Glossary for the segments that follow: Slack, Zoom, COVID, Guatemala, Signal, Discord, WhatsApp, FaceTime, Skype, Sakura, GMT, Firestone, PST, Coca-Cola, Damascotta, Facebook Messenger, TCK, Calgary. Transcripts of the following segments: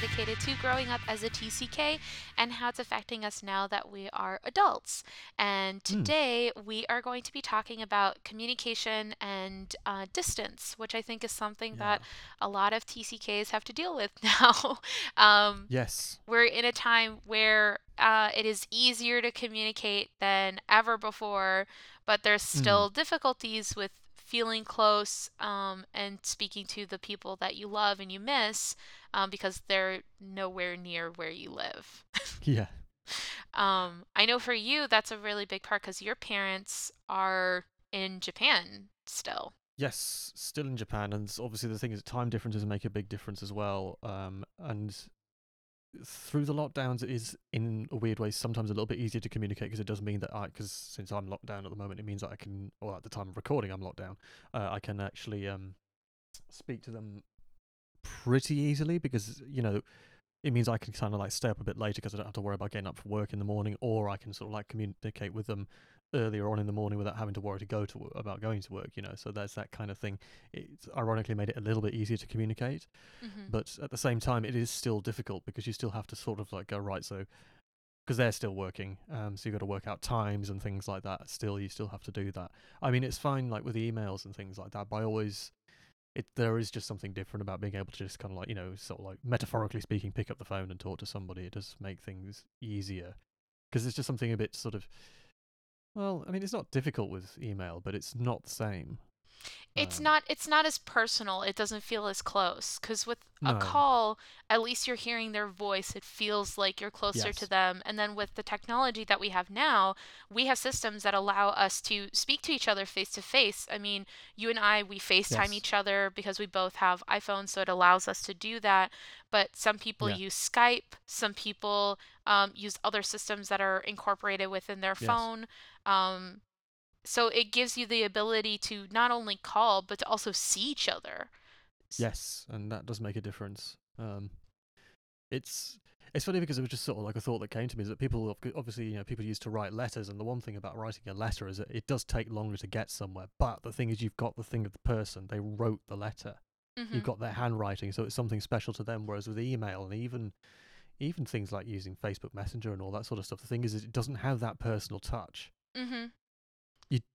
dedicated to growing up as a TCK and how it's affecting us now that we are adults. And today we are going to be talking about communication and distance, which I think is something that a lot of TCKs have to deal with now. Yes. We're in a time where it is easier to communicate than ever before, but there's still difficulties with feeling close and speaking to the people that you love and you miss because they're nowhere near where you live. Yeah. I know for you, that's a really big part because your parents are in Japan still. Yes, still in Japan. And obviously the thing is time differences make a big difference as well. And through the lockdowns, it is in a weird way sometimes a little bit easier to communicate because it does mean that because since I'm locked down at the moment, it means that I can, or at the time of recording, I'm locked down. I can actually speak to them pretty easily because, you know, it means I can kind of like stay up a bit later because I don't have to worry about getting up for work in the morning, or I can sort of like communicate with them earlier on in the morning without having to worry about going to work, you know. So that's that kind of thing. It's ironically made it a little bit easier to communicate, but at the same time it is still difficult because you still have to sort of like go right, so because they're still working, so you've got to work out times and things like that. Still, you still have to do that. I mean, it's fine like with the emails and things like that, but there is just something different about being able to just kind of like, you know, sort of like metaphorically speaking, pick up the phone and talk to somebody. It does make things easier because it's just something a bit sort of, well, I mean, it's not difficult with email, but it's not the same. It's not as personal. It doesn't feel as close because with a call, at least you're hearing their voice. It feels like you're closer to them. And then with the technology that we have now, we have systems that allow us to speak to each other face to face. I mean, you and I, we FaceTime each other because we both have iPhones, so it allows us to do that. But some people use Skype. Some people use other systems that are incorporated within their phone. So it gives you the ability to not only call, but to also see each other. Yes, and that does make a difference. It's funny because it was just sort of like a thought that came to me is that people, obviously, you know, people used to write letters, and the one thing about writing a letter is that it does take longer to get somewhere. But the thing is, you've got the thing of the person. They wrote the letter. You've got their handwriting, so it's something special to them. Whereas with email and even things like using Facebook Messenger and all that sort of stuff, the thing is it doesn't have that personal touch.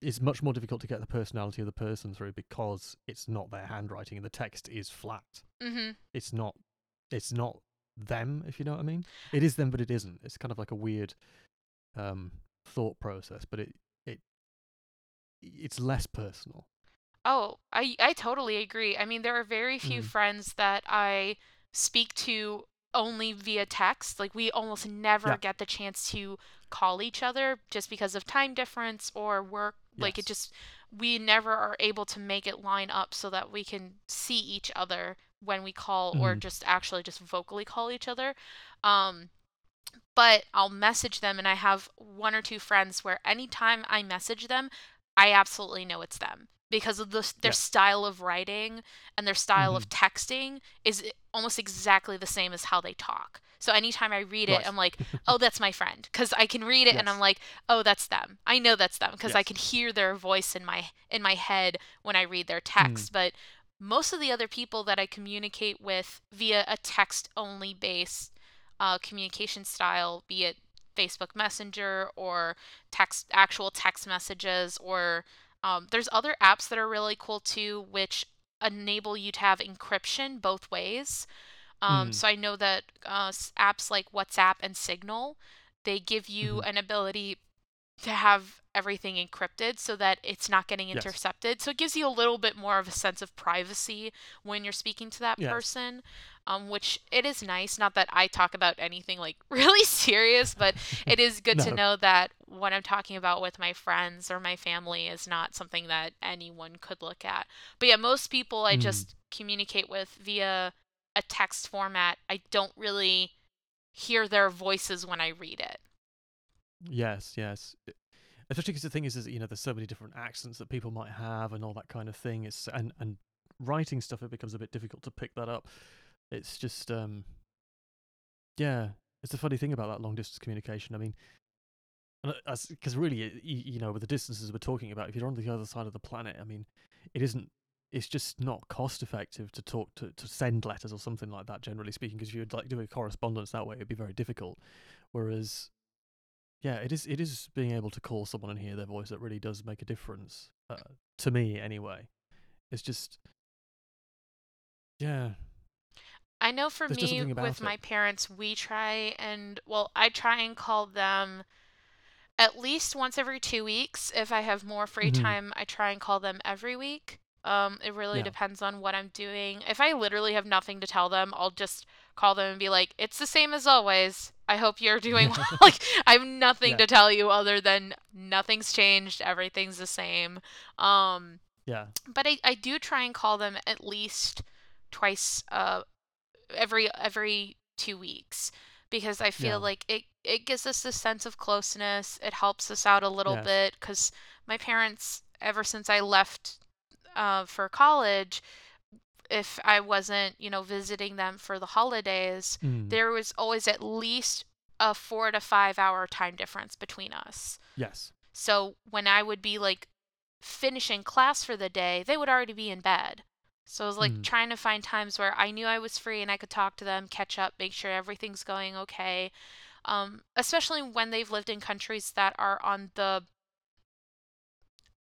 It's much more difficult to get the personality of the person through because it's not their handwriting and the text is flat. It's not them, if you know what I mean. It is them, but it isn't. It's kind of like a weird thought process, but it's less personal. Oh, I totally agree. I mean, there are very few friends that I speak to only via text. Like, we almost never get the chance to call each other just because of time difference or work. Like, it just, we never are able to make it line up so that we can see each other when we call or just actually just vocally call each other. But I'll message them, and I have one or two friends where anytime I message them, I absolutely know it's them because of their style of writing and their style of texting is almost exactly the same as how they talk. So anytime I read it, I'm like, oh, that's my friend. Because I can read it and I'm like, oh, that's them. I know that's them because I can hear their voice in my head when I read their text. But most of the other people that I communicate with via a text-only based communication style, be it Facebook Messenger or actual text messages, or there's other apps that are really cool too, which enable you to have encryption both ways. So I know that apps like WhatsApp and Signal, they give you an ability to have everything encrypted so that it's not getting intercepted. Yes. So it gives you a little bit more of a sense of privacy when you're speaking to that person, which it is nice. Not that I talk about anything like really serious, but it is good to know that what I'm talking about with my friends or my family is not something that anyone could look at. But yeah, most people I just communicate with via a text format. I don't really hear their voices when I read it. Yes. Especially because the thing is, you know, there's so many different accents that people might have and all that kind of thing. And writing stuff, it becomes a bit difficult to pick that up. It's just, it's the funny thing about that long distance communication. I mean, because really, you know, with the distances we're talking about, if you're on the other side of the planet, I mean, it isn't it's just not cost effective to talk to send letters or something like that, generally speaking, because if you'd like do a correspondence that way, it'd be very difficult. Whereas, yeah, it is being able to call someone and hear their voice that really does make a difference, to me anyway. It's just, yeah. I know for me, with my parents, I try and call them at least once every 2 weeks. If I have more free time, I try and call them every week. It really depends on what I'm doing. If I literally have nothing to tell them, I'll just call them and be like, it's the same as always. I hope you're doing well. Like, I have nothing to tell you other than nothing's changed. Everything's the same. But I do try and call them at least twice every 2 weeks, because I feel like it gives us this sense of closeness. It helps us out a little bit, because my parents, ever since I left for college, if I wasn't, visiting them for the holidays, there was always at least a 4 to 5 hour time difference between us. Yes. So when I would be like finishing class for the day, they would already be in bed. So I was like trying to find times where I knew I was free and I could talk to them, catch up, make sure everything's going okay. Especially when they've lived in countries that are on the,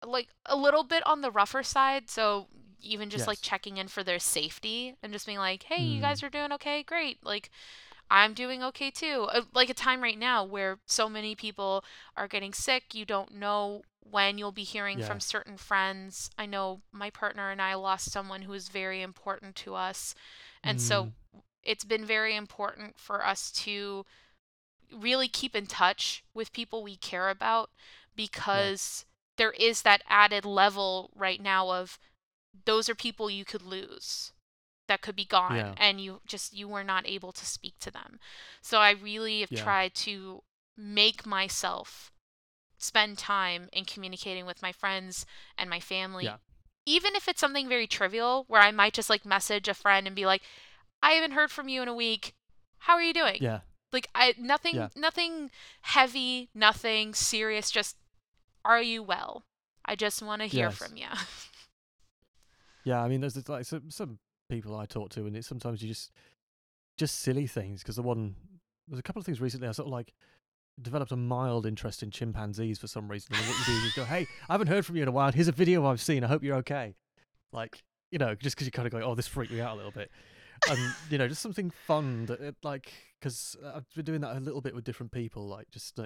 like, a little bit on the rougher side. So even just like checking in for their safety and just being like, hey, you guys are doing okay? Great. Like, I'm doing okay too. Like a time right now where so many people are getting sick. You don't know when you'll be hearing from certain friends. I know my partner and I lost someone who was very important to us. And so it's been very important for us to really keep in touch with people we care about, because there is that added level right now of those are people you could lose, that could be gone, and you were not able to speak to them. So I really have tried to make myself spend time in communicating with my friends and my family, even if it's something very trivial where I might just like message a friend and be like, I haven't heard from you in a week, how are you doing? Like, nothing heavy, nothing serious, just, are you well? I just want to hear from you. Yeah, I mean, there's like some people I talk to, and it's sometimes you just silly things, because there's a couple of things recently I sort of like developed a mild interest in chimpanzees for some reason. And what you do is go, hey, I haven't heard from you in a while. Here's a video I've seen. I hope you're okay. Like, just because you kind of go, oh, this freaked me out a little bit. And, just something fun that because I've been doing that a little bit with different people, like just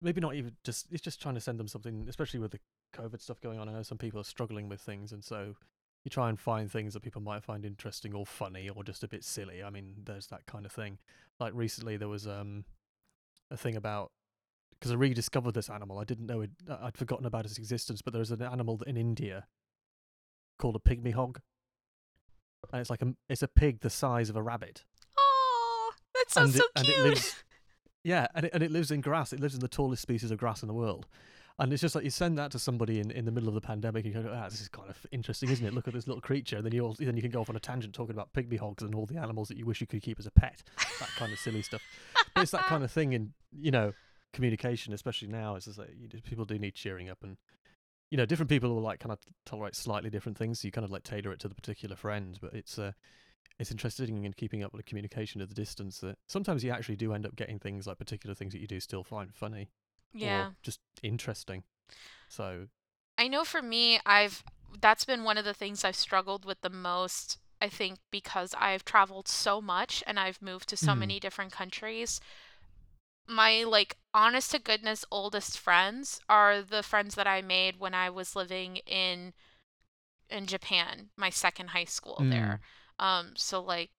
maybe not even just, it's just trying to send them something, especially with the COVID stuff going on. I know some people are struggling with things. And so you try and find things that people might find interesting or funny or just a bit silly. I mean, there's that kind of thing. Like recently there was, a thing about, because I rediscovered this animal. I didn't know it, I'd forgotten about its existence, but there's an animal in India called a pygmy hog, and it's like a pig the size of a rabbit. Oh, that sounds so cute. And it lives in grass. It lives in the tallest species of grass in the world. And it's just like, you send that to somebody in the middle of the pandemic, and you go, this is kind of interesting, isn't it? Look at this little creature. And then you can go off on a tangent talking about pygmy hogs and all the animals that you wish you could keep as a pet. That kind of silly stuff. But it's that kind of thing in, communication, especially now. It's just like, people do need cheering up. And, different people will like kind of tolerate slightly different things. So you kind of like tailor it to the particular friend. But it's interesting in keeping up with the communication at the distance. That sometimes you actually do end up getting things like particular things that you do still find funny. Yeah. Or just interesting. So I know for me, that's been one of the things I've struggled with the most, I think, because I've traveled so much and I've moved to so many different countries. My like honest to goodness oldest friends are the friends that I made when I was living in Japan, my second high school there. So like,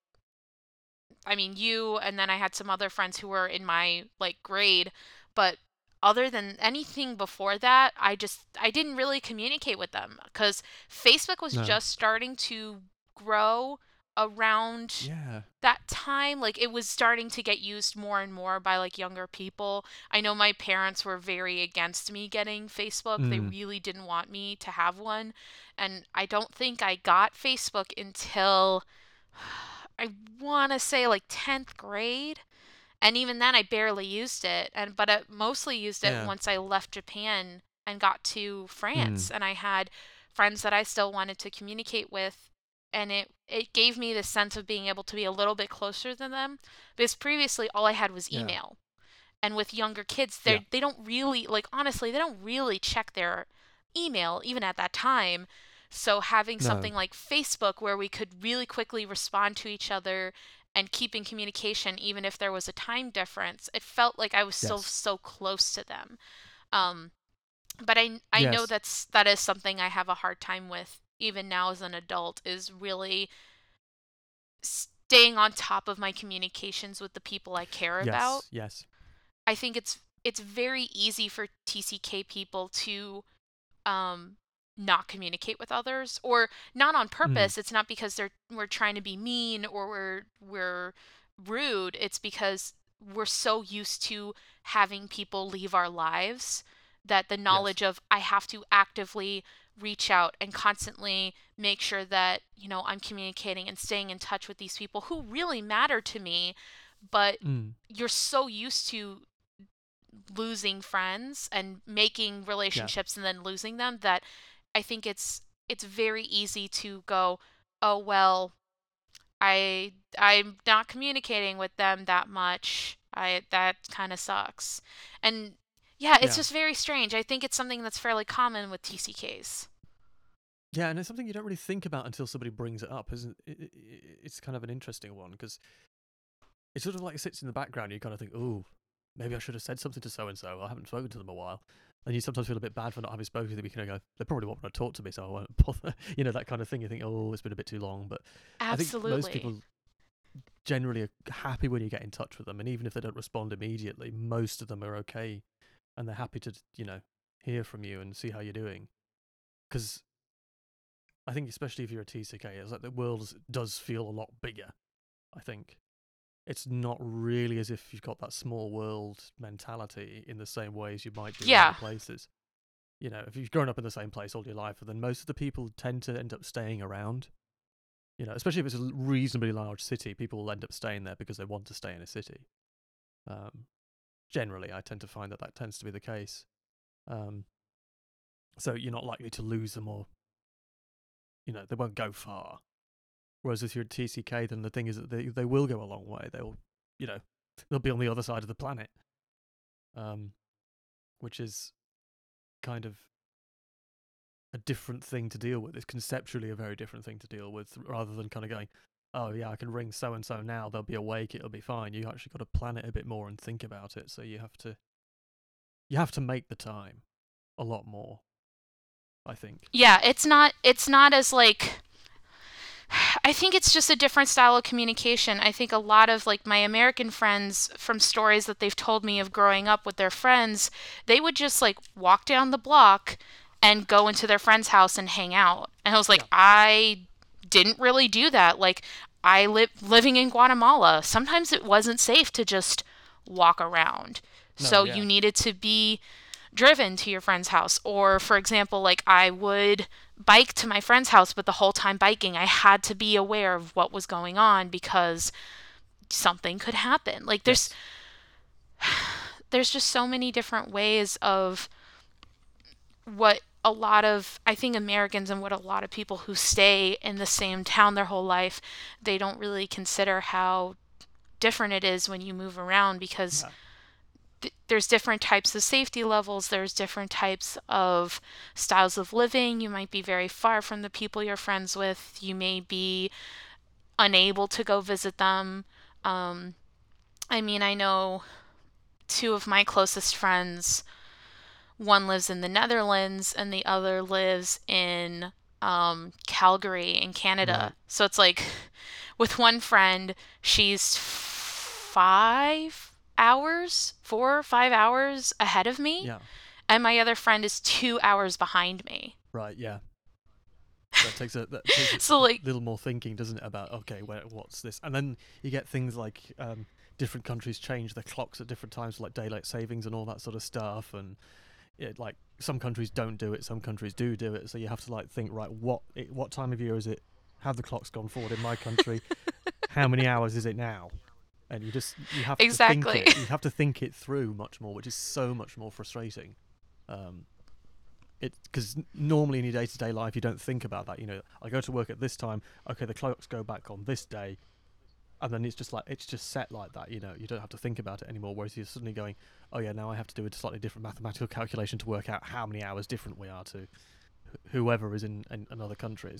I mean, you, and then I had some other friends who were in my like grade, but other than anything before that, I didn't really communicate with them, because Facebook was just starting to grow around that time. Like, it was starting to get used more and more by like younger people. I know my parents were very against me getting Facebook. They really didn't want me to have one. And I don't think I got Facebook until I want to say like 10th grade. And even then, I barely used it, but I mostly used it once I left Japan and got to France. And I had friends that I still wanted to communicate with, and it gave me this sense of being able to be a little bit closer than them, because previously all I had was email. And with younger kids, they don't really, like, honestly, they don't really check their email even at that time. So having something like Facebook where we could really quickly respond to each other and keep in communication, even if there was a time difference, it felt like I was still so close to them. But I know that is something I have a hard time with even now as an adult, is really staying on top of my communications with the people I care about. Yes. I think it's very easy for TCK people to not communicate with others, or not on purpose. It's not because we're trying to be mean or we're rude. It's because we're so used to having people leave our lives that the knowledge of I have to actively reach out and constantly make sure that, you know, I'm communicating and staying in touch with these people who really matter to me. But you're so used to losing friends and making relationships and then losing them that I think it's very easy to go, oh, well, I'm not communicating with them that much. That kind of sucks. And it's just very strange. I think it's something that's fairly common with TCKs. Yeah, and it's something you don't really think about until somebody brings it up, isn't it? It's kind of an interesting one, because it sort of like sits in the background. You kind of think, ooh, maybe I should have said something to so-and-so. I haven't spoken to them a while. And you sometimes feel a bit bad for not having spoken to them. You kind of go, they probably won't want to talk to me, so I won't bother. You know, that kind of thing. You think, oh, it's been a bit too long. But absolutely. I think most people generally are happy when you get in touch with them. And even if they don't respond immediately, most of them are okay. And they're happy to, you know, hear from you and see how you're doing. Because I think especially if you're a TCK, it's like the world does feel a lot bigger, I think. It's not really as if you've got that small world mentality in the same way as you might do in other places. You know, if you've grown up in the same place all your life, then most of the people tend to end up staying around. You know, especially if it's a reasonably large city, people will end up staying there because they want to stay in a city. Generally, I tend to find that tends to be the case. So you're not likely to lose them, or, you know, they won't go far. Whereas if you're a TCK, then the thing is that they will go a long way. They'll, you know, they'll be on the other side of the planet, which is kind of a different thing to deal with. It's conceptually a very different thing to deal with, rather than kind of going, oh yeah, I can ring so-and-so now, they'll be awake, it'll be fine. You actually got to plan it a bit more and think about it. So you have to make the time a lot more, I think. Yeah, it's not as like, I think it's just a different style of communication. I think a lot of like my American friends, from stories that they've told me of growing up with their friends, they would just like walk down the block and go into their friend's house and hang out. And I was like, I didn't really do that. Like I living in Guatemala, sometimes it wasn't safe to just walk around. You needed to be driven to your friend's house. Or for example, like I would bike to my friend's house, but the whole time biking I had to be aware of what was going on because something could happen. Like there's just so many different ways of what a lot of, I think, Americans and what a lot of people who stay in the same town their whole life, they don't really consider how different it is when you move around, because there's different types of safety levels. There's different types of styles of living. You might be very far from the people you're friends with. You may be unable to go visit them. I mean, I know two of my closest friends, one lives in the Netherlands and the other lives in Calgary in Canada. So it's like with one friend, she's 4 or 5 hours ahead of me, and my other friend is 2 hours behind me. Right, yeah. That takes so, like, a little more thinking, doesn't it, about, okay, what's this? And then you get things like different countries change their clocks at different times, like daylight savings and all that sort of stuff, and it, like, some countries don't do it, some countries do it, so you have to, like, think, right, what time of year is it? Have the clocks gone forward in my country? How many hours is it now? And you have to think it through much more, which is so much more frustrating. because normally in your day-to-day life you don't think about that. You know, I go to work at this time, okay, the clocks go back on this day, and then it's just like, it's just set like that, you know, you don't have to think about it anymore. Whereas you're suddenly going, oh yeah, now I have to do a slightly different mathematical calculation to work out how many hours different we are to whoever is in another country.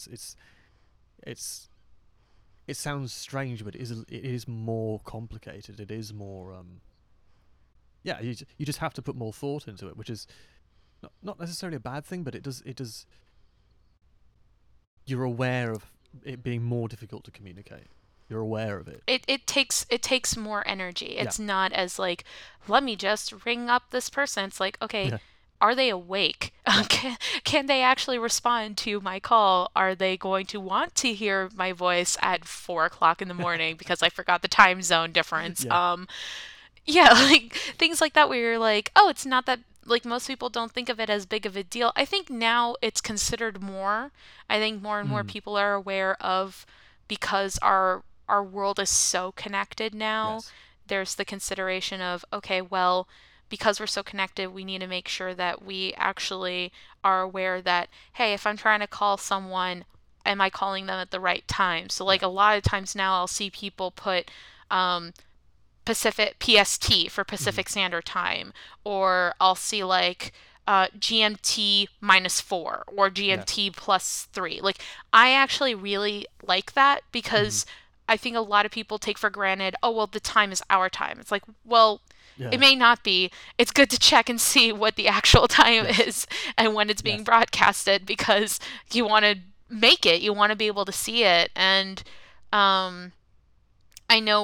It sounds strange, but it is more complicated. It is more, yeah. You just have to put more thought into it, which is not necessarily a bad thing, but it does. You're aware of it being more difficult to communicate. You're aware of it. It takes more energy. It's not as like, let me just ring up this person. It's like, okay. Yeah. Are they awake? Can they actually respond to my call? Are they going to want to hear my voice at 4 o'clock in the morning because I forgot the time zone difference? Yeah. Like things like that where you're like, oh, it's not that, like most people don't think of it as big of a deal. I think now it's considered more. I think more and more people are aware of, because our world is so connected now. Yes. There's the consideration of, okay, well, because we're so connected, we need to make sure that we actually are aware that, hey, if I'm trying to call someone, am I calling them at the right time? So like a lot of times now I'll see people put Pacific PST for Pacific Standard Time, or I'll see like GMT -4 or GMT +3. Like I actually really like that, because I think a lot of people take for granted, oh, well, the time is our time. It's like, well, it may not be. It's good to check and see what the actual time is and when it's being broadcasted, because you want to make it. You want to be able to see it. And I know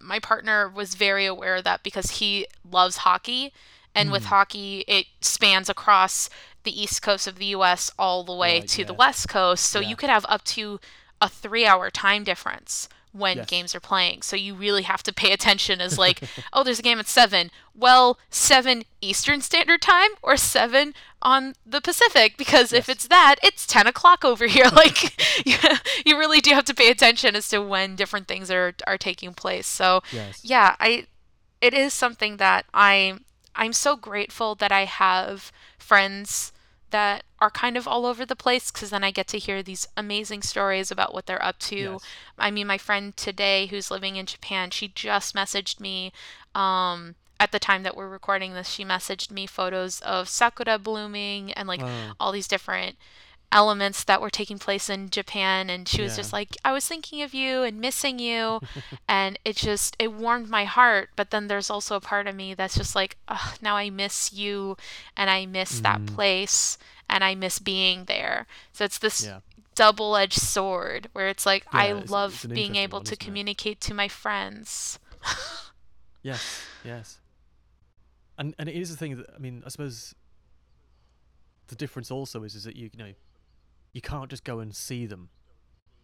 my partner was very aware of that because he loves hockey. And with hockey, it spans across the East Coast of the U.S. all the way to the West Coast. So you could have up to a 3-hour time difference when games are playing. So you really have to pay attention as like, oh, there's a game at 7. Well, 7 Eastern Standard Time or 7 on the Pacific, because if it's that, it's 10 o'clock over here. Like you really do have to pay attention as to when different things are taking place. So it is something that I'm so grateful that I have friends that are kind of all over the place, because then I get to hear these amazing stories about what they're up to. Yes. I mean, my friend today who's living in Japan, she just messaged me at the time that we're recording this. She messaged me photos of sakura blooming and like all these different elements that were taking place in Japan, and she was just like, I was thinking of you and missing you, and it warmed my heart. But then there's also a part of me that's just like, oh, now I miss you, and I miss that place, and I miss being there. So it's this double-edged sword where it's like, I love being able to communicate to my friends. yes and it is the thing that, I mean, I suppose the difference also is that you know you can't just go and see them.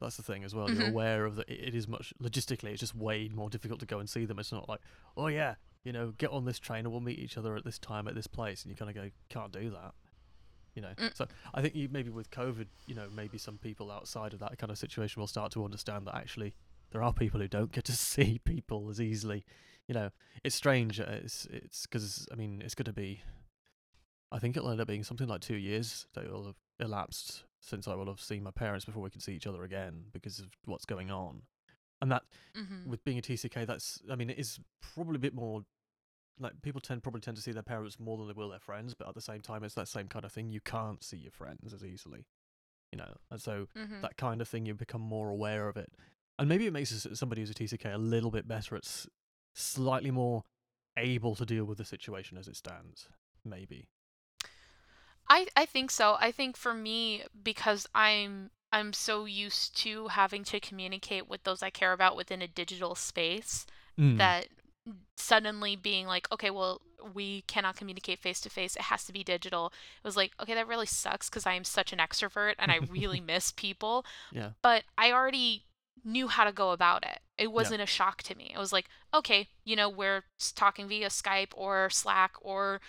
That's the thing as well. You're aware of that. It is much logistically. It's just way more difficult to go and see them. It's not like, oh yeah, you know, get on this train and we'll meet each other at this time at this place. And you kind of go, can't do that. You know. So I think maybe with COVID, you know, maybe some people outside of that kind of situation will start to understand that actually there are people who don't get to see people as easily. You know, it's strange. It's because, I mean, it's going to be. I think it'll end up being something like 2 years that will have elapsed since I will have seen my parents before we can see each other again, because of what's going on. And that, with being a TCK, it is probably a bit more, like, people tend to see their parents more than they will their friends, but at the same time, it's that same kind of thing. You can't see your friends as easily, you know, and so that kind of thing, you become more aware of it. And maybe it makes somebody who's a TCK a little bit better. It's slightly more able to deal with the situation as it stands, maybe. I think so. I think for me, because I'm so used to having to communicate with those I care about within a digital space, that suddenly being like, okay, well, we cannot communicate face to face. It has to be digital. It was like, okay, that really sucks, because I am such an extrovert and I really miss people. Yeah. But I already knew how to go about it. It wasn't a shock to me. It was like, okay, you know, we're talking via Skype or Slack or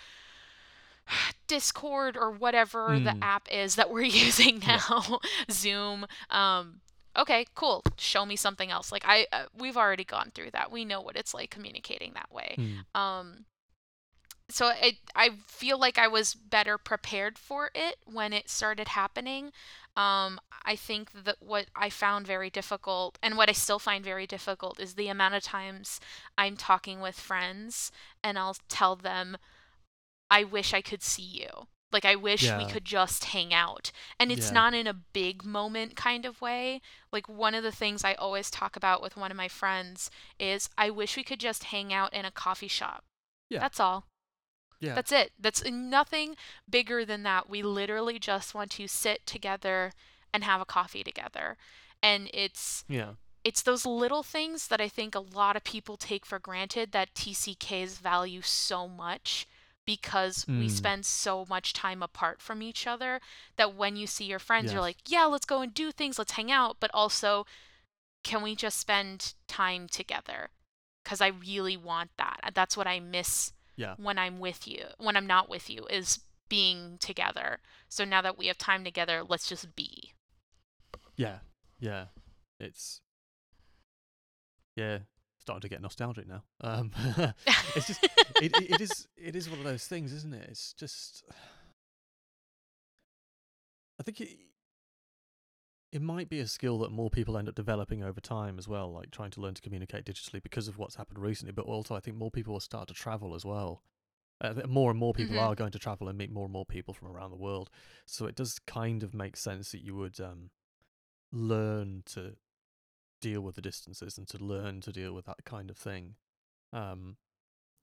Discord or whatever the app is that we're using now, Zoom. Okay, cool. Show me something else. Like we've already gone through that. We know what it's like communicating that way. So I feel like I was better prepared for it when it started happening. I think that what I found very difficult, and what I still find very difficult, is the amount of times I'm talking with friends and I'll tell them, I wish I could see you. Like, I wish we could just hang out. And it's not in a big moment kind of way. Like, one of the things I always talk about with one of my friends is, I wish we could just hang out in a coffee shop. Yeah. That's all. Yeah. That's it. That's nothing bigger than that. We literally just want to sit together and have a coffee together. And it's those little things that I think a lot of people take for granted that TCKs value so much, because we spend so much time apart from each other that when you see your friends, you're like, yeah, let's go and do things, let's hang out. But also, can we just spend time together? Because I really want that. That's what I miss when I'm with you, when I'm not with you, is being together. So now that we have time together, let's just be. Yeah. It's starting to get nostalgic now. It's just it is one of those things, isn't it? It's just, I think it might be a skill that more people end up developing over time as well, like trying to learn to communicate digitally because of what's happened recently. But also, I think more people will start to travel as well. More and more people are going to travel and meet more and more people from around the world. So it does kind of make sense that you would learn to deal with the distances and to learn to deal with that kind of thing.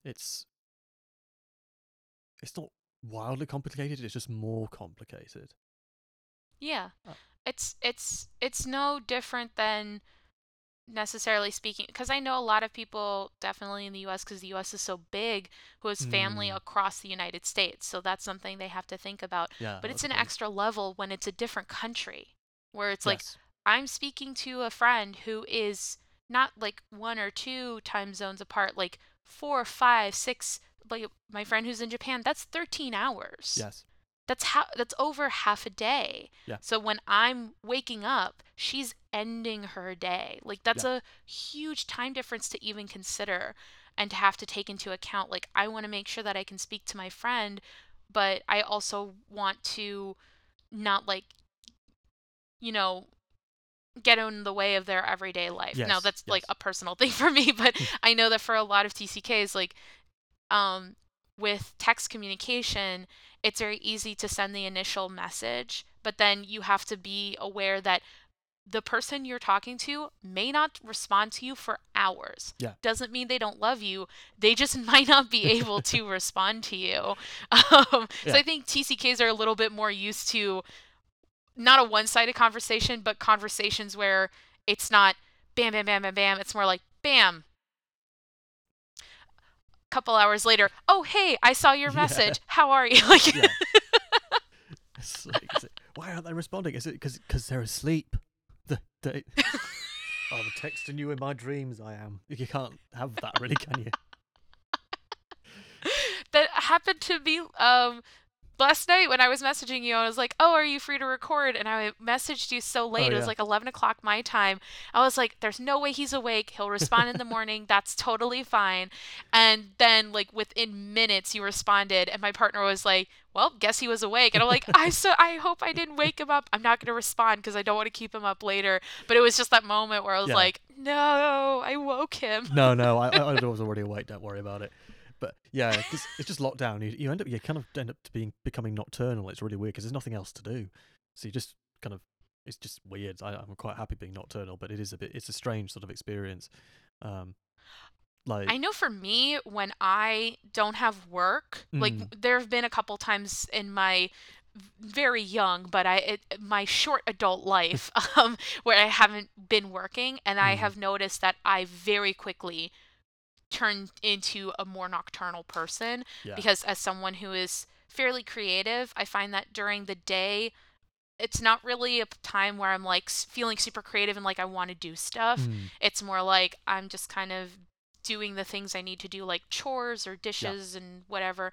It's not wildly complicated. It's just more complicated. Yeah. It's no different than necessarily speaking, because I know a lot of people, definitely in the US, because the US is so big, who has family across the United States. So that's something they have to think about. Yeah, but it's an extra level when it's a different country, where it's like, I'm speaking to a friend who is not like one or two time zones apart, like 4, 5, 6, like my friend who's in Japan, that's 13 hours. Yes. That's over half a day. Yeah. So when I'm waking up, she's ending her day. Like, that's a huge time difference to even consider and to have to take into account. Like, I want to make sure that I can speak to my friend, but I also want to not, like, get in the way of their everyday life. Yes, now, that's like a personal thing for me, but I know that for a lot of TCKs, like, with text communication, it's very easy to send the initial message, but then you have to be aware that the person you're talking to may not respond to you for hours. Yeah. Doesn't mean they don't love you. They just might not be able to respond to you. So I think TCKs are a little bit more used to not a one-sided conversation, but conversations where it's not bam, bam, bam, bam, bam. It's more like bam. Couple hours later, oh, hey, I saw your message. How are you? Like, it's like, why aren't they responding? Is it because they're asleep? I'm texting you in my dreams, I am. You can't have that, really, can you? That happened to me last night when I was messaging you. I was like, oh, are you free to record? And I messaged you so late. It was like 11 o'clock my time. I was like, there's no way he's awake. He'll respond in the morning. That's totally fine. And then, like, within minutes, you responded. And my partner was like, well, guess he was awake. And I'm like, I hope I didn't wake him up. I'm not going to respond because I don't want to keep him up later. But it was just that moment where I was like, no, I woke him. No, I was already awake. Don't worry about it. But it's just lockdown. You kind of end up becoming nocturnal. It's really weird because there's nothing else to do. So you just kind of, it's just weird. I'm quite happy being nocturnal, but it's a strange sort of experience. Like, I know for me, when I don't have work, like there have been a couple times in my very young, but my short adult life, where I haven't been working, and I have noticed that I very quickly turned into a more nocturnal person because as someone who is fairly creative, I find that during the day, it's not really a time where I'm like feeling super creative and like I want to do stuff. It's more like I'm just kind of doing the things I need to do, like chores or dishes and whatever.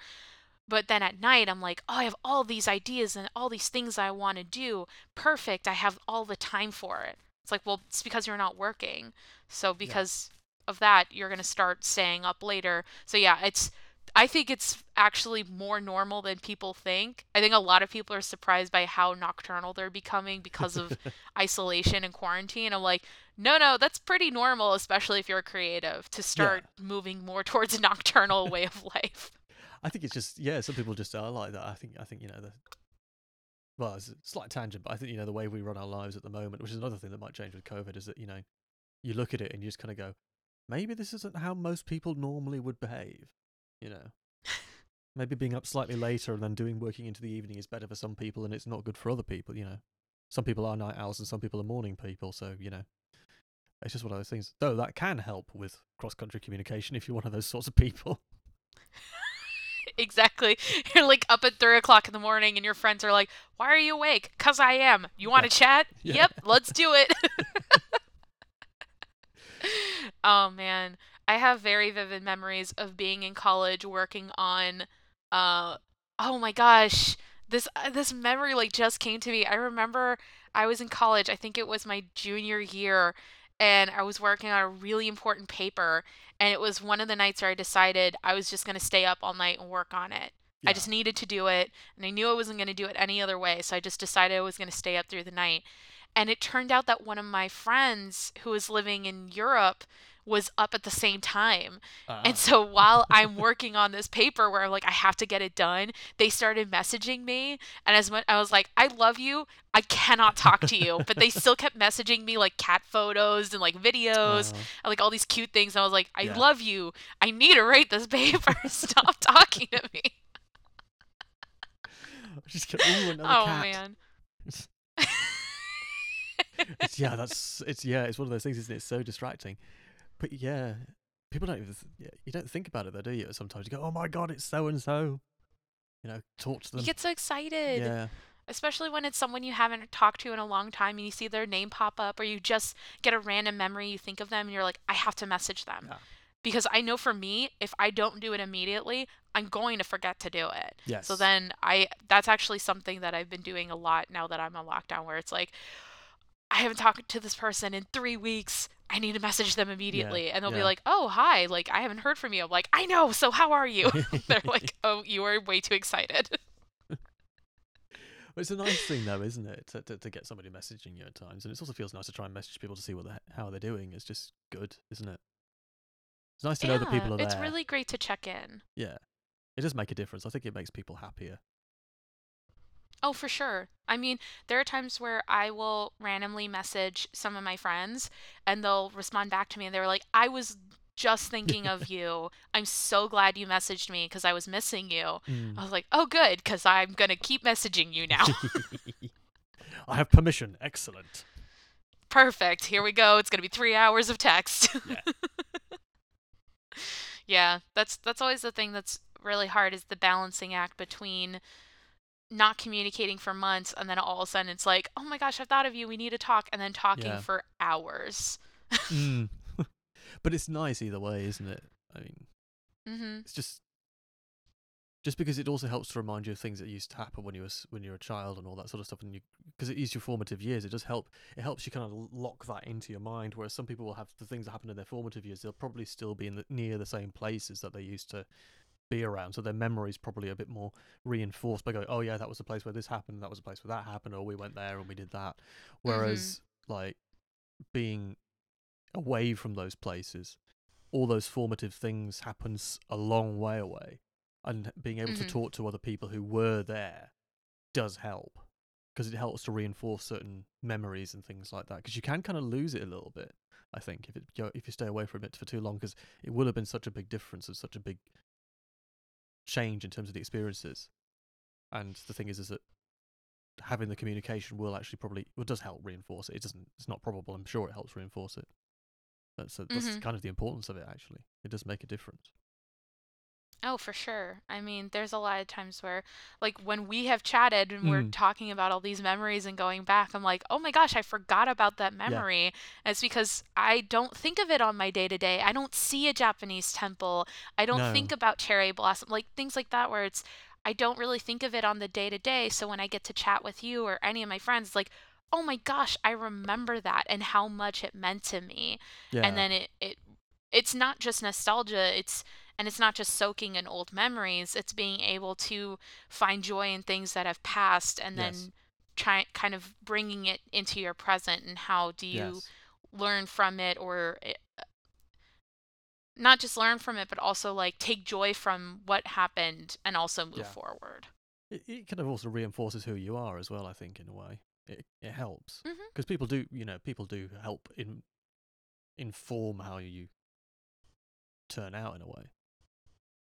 But then at night, I'm like, oh, I have all these ideas and all these things I want to do. Perfect. I have all the time for it. It's like, well, it's because you're not working. So because of that, you're going to start staying up later. So yeah, it's I think it's actually more normal than people think. I think a lot of people are surprised by how nocturnal they're becoming because of isolation and quarantine. I'm like, no, that's pretty normal, especially if you're creative, to start moving more towards a nocturnal way of life. I think it's just, some people just are like that. I think well, it's a slight tangent, but I think, the way we run our lives at the moment, which is another thing that might change with COVID, is that, you look at it and you just kind of go, maybe this isn't how most people normally would behave. Maybe being up slightly later and then working into the evening is better for some people, and it's not good for other people. Some people are night owls and some people are morning people, so it's just one of those things. Though that can help with cross-country communication if you're one of those sorts of people. Exactly. You're like up at 3:00 in the morning and your friends are like, why are you awake? Because I am. You want to chat? Yep, let's do it. Oh man, I have very vivid memories of being in college working on, oh my gosh, this memory just came to me. I remember I was in college, I think it was my junior year, and I was working on a really important paper, and it was one of the nights where I decided I was just going to stay up all night and work on it. Yeah. I just needed to do it, and I knew I wasn't going to do it any other way, so I just decided I was going to stay up through the night. And it turned out that one of my friends who was living in Europe was up at the same time. Uh-huh. And so while I'm working on this paper where I'm like, I have to get it done, they started messaging me. And I was like, I love you. I cannot talk to you. But they still kept messaging me like cat photos and like videos, uh-huh. and like all these cute things. And I was like, I love you. I need to write this paper. Stop talking to me. Just get, another cat. Man. It's one of those things, isn't it? It's so distracting. But people don't even you don't think about it though, do you? Sometimes you go, oh my god, it's so and so. Talk to them. You get so excited. Yeah. Especially when it's someone you haven't talked to in a long time and you see their name pop up, or you just get a random memory, you think of them and you're like, I have to message them. Yeah. Because I know for me, if I don't do it immediately, I'm going to forget to do it. Yes. So then that's actually something that I've been doing a lot now that I'm on lockdown, where it's like, I haven't talked to this person in 3 weeks. I need to message them immediately. Yeah, and they'll be like, oh, hi. Like, I haven't heard from you. I'm like, I know. So how are you? They're like, oh, you are way too excited. Well, it's a nice thing, though, isn't it? To get somebody messaging you at times. And it also feels nice to try and message people to see how they're doing. It's just good, isn't it? It's nice to know that people are there. It's really great to check in. Yeah. It does make a difference. I think it makes people happier. Oh, for sure. I mean, there are times where I will randomly message some of my friends and they'll respond back to me and they're like, I was just thinking of you. I'm so glad you messaged me because I was missing you. Mm. I was like, oh, good, because I'm going to keep messaging you now. I have permission. Excellent. Perfect. Here we go. It's going to be 3 hours of text. Yeah, that's always the thing that's really hard, is the balancing act between not communicating for months and then all of a sudden it's like, oh my gosh, I've thought of you, we need to talk, and then talking for hours. But it's nice either way, isn't it? I mean, it's just because it also helps to remind you of things that used to happen when you were a child and all that sort of stuff, and because it is your formative years, it does help. It helps you kind of lock that into your mind, whereas some people will have the things that happened in their formative years, they'll probably still be in near the same places that they used to be around, so their memory is probably a bit more reinforced by going, oh yeah, that was the place where this happened, that was the place where that happened, or we went there and we did that, whereas like being away from those places, all those formative things happens a long way away, and being able to talk to other people who were there does help, because it helps to reinforce certain memories and things like that, because you can kind of lose it a little bit, I think, if you stay away from it for too long, because it will have been such a big difference and such a big change in terms of the experiences. And the thing is that having the communication will actually probably does help reinforce it. It's not probable, I'm sure it helps reinforce it. That's kind of the importance of it, actually. It does make a difference. Oh, for sure. I mean, there's a lot of times where, like, when we have chatted and we're talking about all these memories and going back, I'm like, oh my gosh, I forgot about that memory. Yeah. And it's because I don't think of it on my day-to-day. I don't see a Japanese temple. I don't think about cherry blossom, like things like that, where it's, I don't really think of it on the day-to-day. So when I get to chat with you or any of my friends, it's like, oh my gosh, I remember that and how much it meant to me. Yeah. And then it's not just nostalgia, it's And it's not just soaking in old memories, it's being able to find joy in things that have passed and then kind of bringing it into your present. And how do you learn from it, or not just learn from it, but also like take joy from what happened and also move forward. It kind of also reinforces who you are as well, I think, in a way. It helps because people do, people do help inform how you turn out in a way.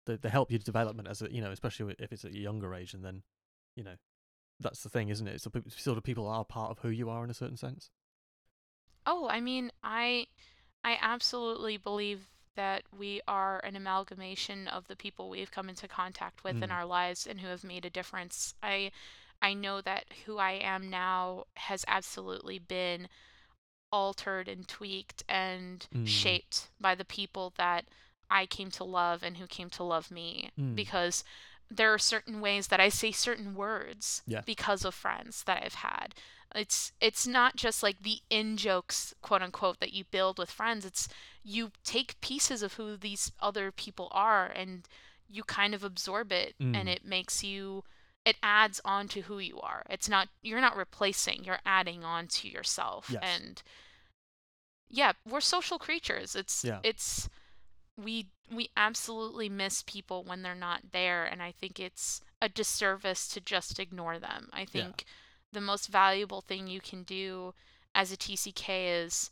They help your development as a, especially if it's at a younger age, and then, that's the thing, isn't it? So sort of people are part of who you are in a certain sense. Oh, I mean, I absolutely believe that we are an amalgamation of the people we've come into contact with in our lives and who have made a difference. I know that who I am now has absolutely been altered and tweaked and shaped by the people that I came to love and who came to love me, because there are certain ways that I say certain words because of friends that I've had. It's not just like the in-jokes, quote unquote, that you build with friends. It's you take pieces of who these other people are and you kind of absorb it, and it makes you, it adds on to who you are. It's not, you're not replacing, you're adding on to yourself. Yes. And we're social creatures. It's we absolutely miss people when they're not there, and I think it's a disservice to just ignore them. I think the most valuable thing you can do as a TCK is,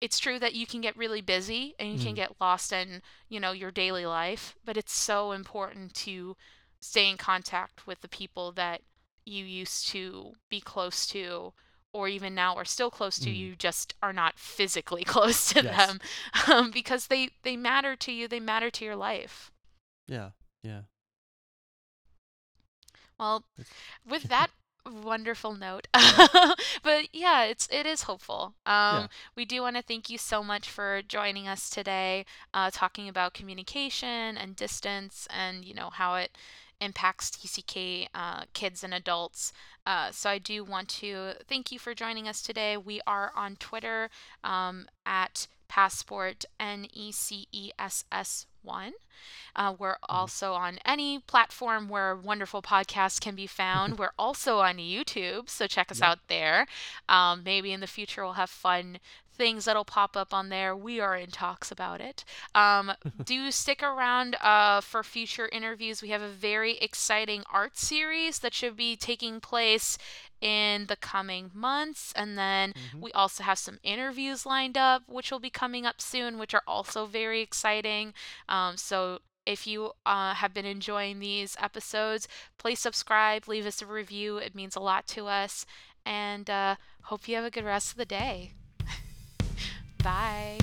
it's true that you can get really busy and you can get lost in, your daily life, but it's so important to stay in contact with the people that you used to be close to, or even now are still close to. You just are not physically close to them, because they matter to you. They matter to your life. Yeah. Yeah. Well, with that wonderful note, but it is hopeful. We do want to thank you so much for joining us today, talking about communication and distance and, how it impacts TCK kids and adults. So I do want to thank you for joining us today. We are on Twitter at Passport N-E-C-E-S-S 1. We're also on any platform where wonderful podcasts can be found. We're also on YouTube, so check us out there. Maybe in the future we'll have fun things that'll pop up on there. We are in talks about it. Do stick around for future interviews. We have a very exciting art series that should be taking place in the coming months, and then we also have some interviews lined up which will be coming up soon, which are also very exciting. So if you have been enjoying these episodes, please subscribe, leave us a review. It means a lot to us, and hope you have a good rest of the day. Bye.